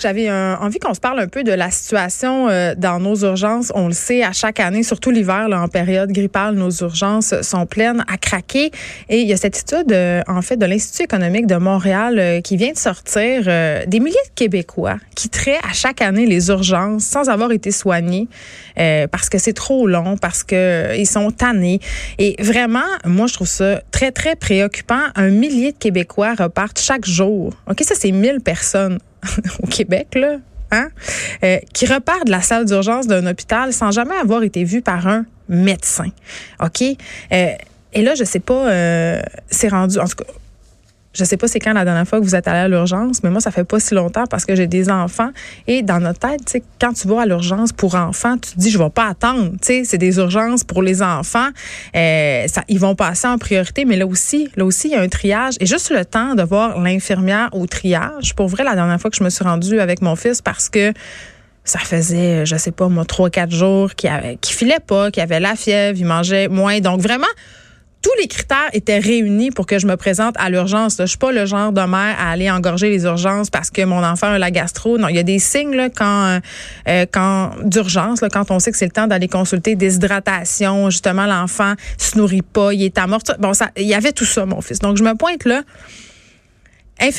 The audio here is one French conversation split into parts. J'avais envie qu'on se parle un peu de la situation dans nos urgences. On le sait, à chaque année, surtout l'hiver, là, en période grippale, nos urgences sont pleines à craquer. Et il y a cette étude, en fait, de l'Institut économique de Montréal qui vient de sortir des milliers de Québécois qui traitent à chaque année les urgences sans avoir été soignés parce que c'est trop long, parce que ils sont tannés. Et vraiment, moi, je trouve ça très, très préoccupant. Un millier de Québécois repartent chaque jour. OK, ça, c'est 1000 personnes. Au Québec, là, hein? Qui repart de la salle d'urgence d'un hôpital sans jamais avoir été vu par un médecin. OK? Et là, je sais pas, c'est rendu. En tout cas, je sais pas c'est quand la dernière fois que vous êtes allé à l'urgence, mais moi, ça fait pas si longtemps parce que j'ai des enfants. Et dans notre tête, tu sais, quand tu vas à l'urgence pour enfants, tu te dis, je vais pas attendre. Tu sais, c'est des urgences pour les enfants. Ça, ils vont passer en priorité, mais là aussi, il y a un triage. Et juste le temps de voir l'infirmière au triage. Pour vrai, la dernière fois que je me suis rendue avec mon fils parce que ça faisait, je sais pas, moi, 3-4 jours qu'il filait pas, qu'il avait la fièvre, il mangeait moins. Donc vraiment, tous les critères étaient réunis pour que je me présente à l'urgence. Je suis pas le genre de mère à aller engorger les urgences parce que mon enfant a la gastro. Non, il y a des signes là, quand d'urgence, là, quand on sait que c'est le temps d'aller consulter déshydratation, justement l'enfant se nourrit pas, il est amorti. Bon, ça, il y avait tout ça, mon fils. Donc je me pointe là.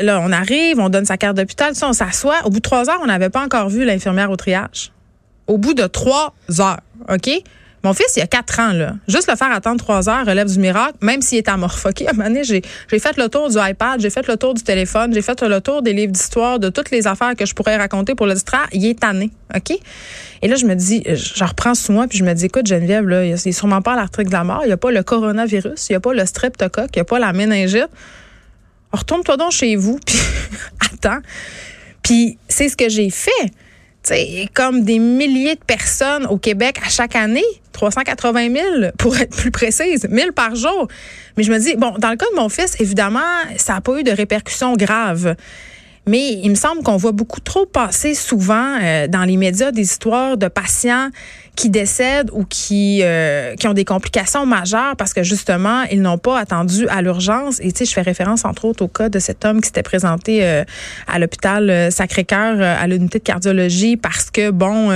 Là, on arrive, on donne sa carte d'hôpital, on s'assoit. Au bout de 3 heures, on n'avait pas encore vu l'infirmière au triage. Au bout de 3 heures, OK? Mon fils, il y a 4 ans, là. Juste le faire attendre 3 heures relève du miracle, même s'il est amorphe. OK, à un moment donné, j'ai fait le tour du iPad, j'ai fait le tour du téléphone, j'ai fait le tour des livres d'histoire, de toutes les affaires que je pourrais raconter pour le distraire. Il est tanné. OK? Et là, je me dis, je reprends sous moi, puis je me dis, écoute, Geneviève, là, il n'est sûrement pas l'arthrite de la mort, il n'y a pas le coronavirus, il n'y a pas le streptocoque, il n'y a pas la méningite. Retourne-toi donc chez vous, puis attends. Puis c'est ce que j'ai fait. T'sais, comme des milliers de personnes au Québec à chaque année, 380 000 pour être plus précise, 1000 par jour. Mais je me dis, bon, dans le cas de mon fils, évidemment, ça n'a pas eu de répercussions graves. Mais il me semble qu'on voit beaucoup trop passer souvent dans les médias des histoires de patients qui décèdent ou qui ont des complications majeures parce que justement, ils n'ont pas attendu à l'urgence. Et tu sais, je fais référence entre autres au cas de cet homme qui s'était présenté à l'hôpital Sacré-Cœur à l'unité de cardiologie parce que, bon,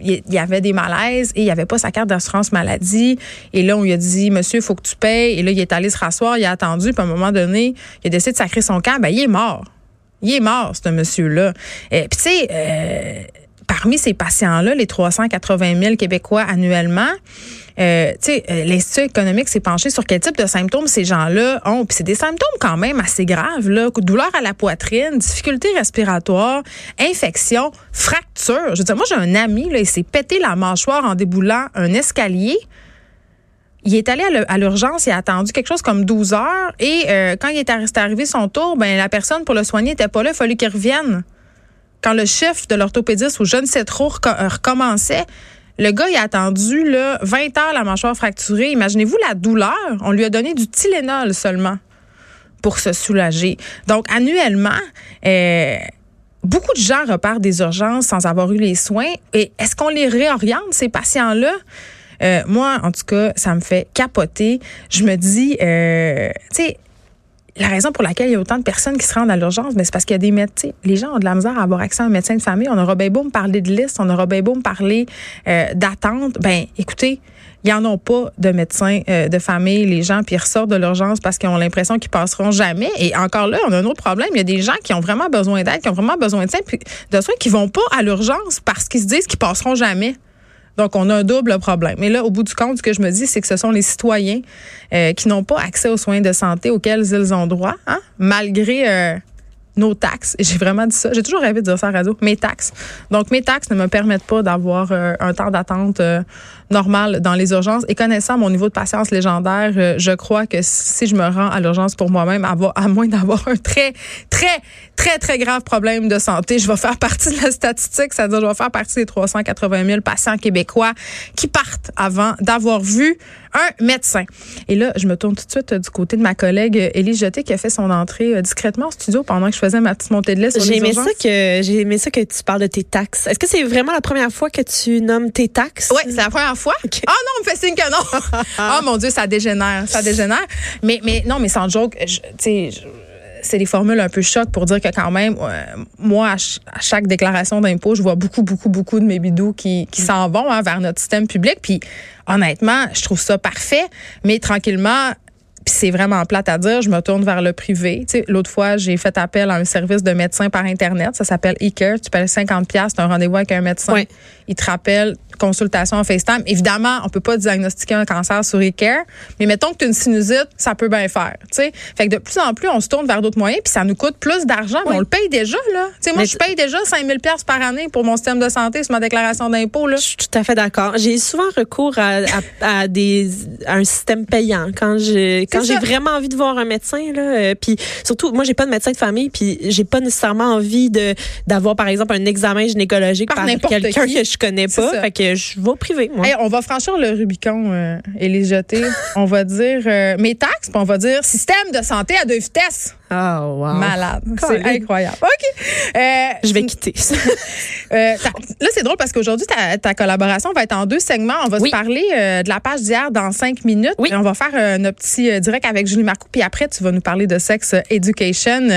il y avait des malaises et il n'y avait pas sa carte d'assurance maladie. Et là, on lui a dit, monsieur, il faut que tu payes. Et là, il est allé se rasseoir, il a attendu. Puis à un moment donné, il a décidé de sacrer son camp. Ben, il est mort. Il est mort, ce monsieur-là. Puis, tu sais, parmi ces patients-là, les 380 000 Québécois annuellement, tu sais, l'Institut économique s'est penché sur quel type de symptômes ces gens-là ont. Puis c'est des symptômes quand même assez graves, là. Douleur à la poitrine, difficultés respiratoires, infection, fracture. Je veux dire, moi, j'ai un ami, là, il s'est pété la mâchoire en déboulant un escalier. Il est allé à l'urgence, il a attendu quelque chose comme 12 heures et quand il est arrivé son tour, ben la personne pour le soigner n'était pas là, il fallait qu'il revienne. Quand le chef de l'orthopédiste ou je ne sais trop recommençait, le gars il a attendu là, 20 heures la mâchoire fracturée. Imaginez-vous la douleur, on lui a donné du Tylenol seulement pour se soulager. Donc annuellement, beaucoup de gens repartent des urgences sans avoir eu les soins. Et est-ce qu'on les réoriente, ces patients-là? Moi, en tout cas, ça me fait capoter. Je me dis, tu sais, la raison pour laquelle il y a autant de personnes qui se rendent à l'urgence, ben, c'est parce qu'il y a des médecins. Les gens ont de la misère à avoir accès à un médecin de famille. On aura bien beau me parler de liste, on aura bien beau me parler d'attente. Ben, écoutez, ils n'en ont pas de médecins de famille, les gens, puis ils ressortent de l'urgence parce qu'ils ont l'impression qu'ils passeront jamais. Et encore là, on a un autre problème. Il y a des gens qui ont vraiment besoin d'aide, qui ont vraiment besoin de soins, qui ne vont pas à l'urgence parce qu'ils se disent qu'ils passeront jamais. Donc, on a un double problème. Mais là, au bout du compte, ce que je me dis, c'est que ce sont les citoyens qui n'ont pas accès aux soins de santé auxquels ils ont droit, hein, malgré nos taxes. J'ai vraiment dit ça. J'ai toujours rêvé de dire ça à la radio. Mes taxes. Donc, mes taxes ne me permettent pas d'avoir un temps d'attente normal dans les urgences. Et connaissant mon niveau de patience légendaire, je crois que si je me rends à l'urgence pour moi-même, à moins d'avoir un très, très, très, très grave problème de santé, je vais faire partie de la statistique, c'est-à-dire je vais faire partie des 380 000 patients québécois qui partent avant d'avoir vu un médecin. Et là, je me tourne tout de suite du côté de ma collègue Élise Jetté qui a fait son entrée discrètement en studio pendant que je faisais ma petite montée de lait sur les urgences. J'ai aimé ça que tu parles de tes taxes. Est-ce que c'est vraiment la première fois que tu nommes tes taxes? Oui, c'est la première fois. Okay. Ah non, on me fait signe que non. Oh mon Dieu, ça dégénère. Mais non, mais sans joke, tu sais... C'est des formules un peu choc pour dire que quand même, moi, à chaque déclaration d'impôt, je vois beaucoup de mes bidous qui s'en vont vers notre système public. Puis honnêtement, je trouve ça parfait, mais tranquillement... Puis c'est vraiment plate à dire, je me tourne vers le privé. Tu sais, l'autre fois, j'ai fait appel à un service de médecin par Internet. Ça s'appelle E-Care. Tu payes 50$, tu as un rendez-vous avec un médecin. Oui. Il te rappelle, consultation en FaceTime. Évidemment, on peut pas diagnostiquer un cancer sur E-Care, mais mettons que tu as une sinusite, ça peut bien faire. Tu sais, fait que de plus en plus, on se tourne vers d'autres moyens, puis ça nous coûte plus d'argent. Oui. Mais on le paye déjà, là. Tu sais, moi, je paye déjà 5 000$ par année pour mon système de santé sur ma déclaration d'impôt, là. Je suis tout à fait d'accord. J'ai souvent recours à un système payant quand j'ai vraiment envie de voir un médecin, là, puis surtout, moi, j'ai pas de médecin de famille, puis j'ai pas nécessairement envie d'avoir, par exemple, un examen gynécologique par quelqu'un que je connais pas. Fait que je vais au privé, moi. Hey, on va franchir le Rubicon et les jeter. On va dire mes taxes, puis on va dire système de santé à 2 vitesses. Oh, wow. Malade. C'est incroyable. OK. Je vais quitter. Là, c'est drôle parce qu'aujourd'hui, ta collaboration va être en 2 segments. On va se parler de la page d'hier dans 5 minutes. Oui. Et on va faire notre petit direct avec Julie Marcoux. Puis après, tu vas nous parler de sex education.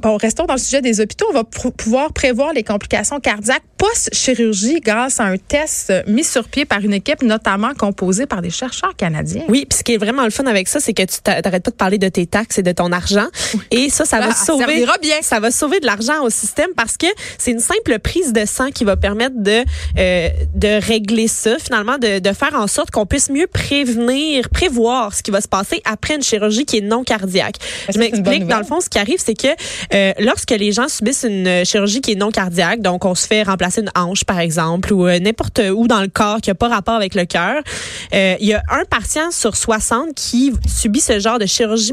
Bon, restons dans le sujet des hôpitaux. On va pouvoir prévoir les complications cardiaques post-chirurgie grâce à un test mis sur pied par une équipe notamment composée par des chercheurs canadiens. Oui, puis ce qui est vraiment le fun avec ça, c'est que tu t'arrêtes pas de parler de tes taxes et de ton argent. Oui. Et ça va sauver de l'argent au système parce que c'est une simple prise de sang qui va permettre de régler ça, finalement, de faire en sorte qu'on puisse mieux prévoir ce qui va se passer après une chirurgie qui est non cardiaque. Je m'explique, dans le fond, ce qui arrive, c'est que lorsque les gens subissent une chirurgie qui est non cardiaque, donc on se fait remplacer une hanche par exemple ou n'importe où dans le corps qui n'a pas rapport avec le cœur, il y a un patient sur 60 qui subit ce genre de chirurgie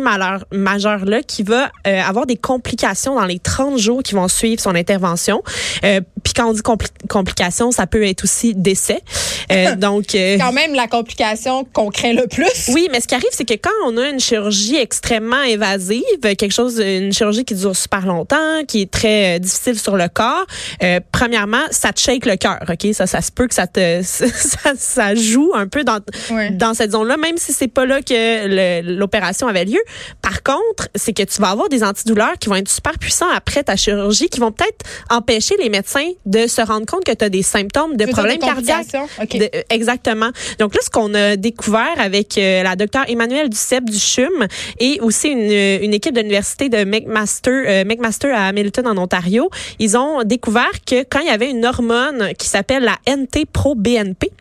majeure-là qui va avoir des complications dans les 30 jours qui vont suivre son intervention. Puis quand on dit complications, ça peut être aussi décès. Donc quand même la complication qu'on craint le plus. Oui, mais ce qui arrive, c'est que quand on a une chirurgie extrêmement invasive, une chirurgie qui dure super longtemps, qui est très difficile sur le corps. Premièrement, ça te shake le cœur, ok? Ça se peut que ça joue un peu dans cette zone-là, même si c'est pas là que l'opération avait lieu. Par contre, c'est que tu vas avoir des antidouleurs qui vont être super puissants après ta chirurgie, qui vont peut-être empêcher les médecins de se rendre compte que tu as des symptômes de problèmes cardiaques. Okay. Exactement. Donc là, ce qu'on a découvert avec la docteure Emmanuelle Duceppe du CHUM et aussi une équipe de l'université de McMaster à Hamilton en Ontario, ils ont découvert que quand il y avait une hormone qui s'appelle la NT-Pro-BNP,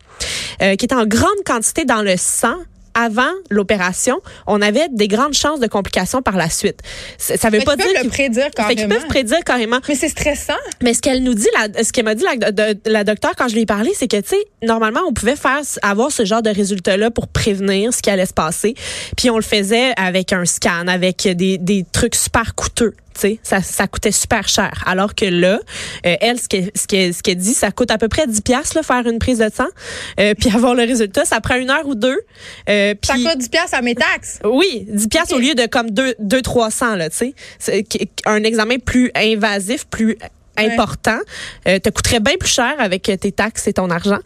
qui est en grande quantité dans le sang, avant l'opération, on avait des grandes chances de complications par la suite. Ça veut pas dire qu'ils peuvent prédire carrément. Ils peuvent prédire carrément. Mais c'est stressant. Mais ce qu'elle nous dit, ce qu'elle m'a dit la docteure quand je lui ai parlé, c'est que tu sais, normalement on pouvait avoir ce genre de résultat-là pour prévenir ce qui allait se passer. Puis on le faisait avec un scan, avec des trucs super coûteux. T'sais, ça coûtait super cher. Alors que là, elle, ce qu'elle dit, ça coûte à peu près 10$ là, faire une prise de sang. Puis avoir le résultat, ça prend 1 heure ou 2. Ça coûte 10$ à mes taxes? Oui, 10$ okay. Au lieu de comme 200-300. Là, t'sais. Un examen plus invasif, plus... important, te coûterait bien plus cher avec tes taxes et ton argent.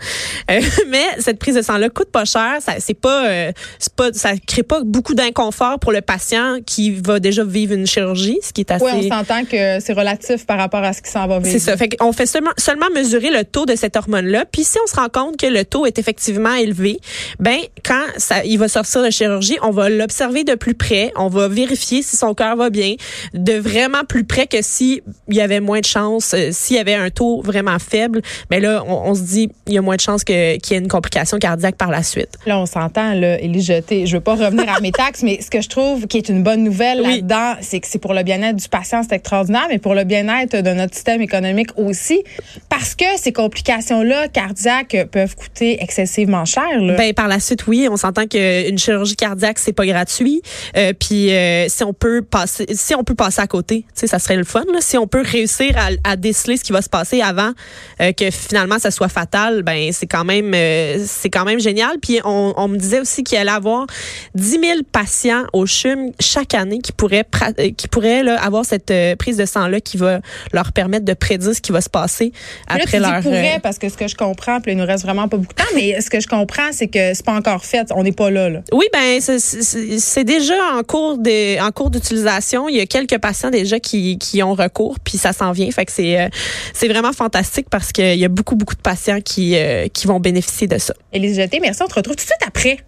Mais cette prise de sang-là coûte pas cher, ça crée pas beaucoup d'inconfort pour le patient qui va déjà vivre une chirurgie, ce qui est assez... Oui, on s'entend que c'est relatif par rapport à ce qui s'en va vivre. C'est ça, fait qu'on fait seulement mesurer le taux de cette hormone-là, puis si on se rend compte que le taux est effectivement élevé, ben quand il va sortir de chirurgie, on va l'observer de plus près, on va vérifier si son cœur va bien, de vraiment plus près que s'il y avait moins de chance pense, s'il y avait un taux vraiment faible, mais là, on se dit, il y a moins de chances qu'il y ait une complication cardiaque par la suite. Là, on s'entend, là, Élise Jetté, je veux pas revenir à mes taxes, mais ce que je trouve qui est une bonne nouvelle là-dedans, c'est que c'est pour le bien-être du patient, c'est extraordinaire, mais pour le bien-être de notre système économique aussi, parce que ces complications-là cardiaques peuvent coûter excessivement cher, là. Ben, par la suite, oui, on s'entend qu'une chirurgie cardiaque, c'est pas gratuit, puis si on peut passer à côté, tu sais, ça serait le fun, là. Si on peut réussir à déceler ce qui va se passer avant que finalement ça soit fatal, ben c'est quand même génial. Puis on me disait aussi qu'il allait avoir 10 000 patients au CHUM chaque année qui pourraient là, avoir cette prise de sang là qui va leur permettre de prédire ce qui va se passer là, après leur. Pourrait, parce que ce que je comprends, puis il nous reste vraiment pas beaucoup de temps, mais ce que je comprends, c'est que c'est pas encore fait, on n'est pas là. Oui, ben c'est déjà en cours d'utilisation. Il y a quelques patients déjà qui ont recours, puis ça s'en vient. Fait que c'est vraiment fantastique parce qu'il y a beaucoup, beaucoup de patients qui vont bénéficier de ça. Élise Jetté, merci. On te retrouve tout de suite après.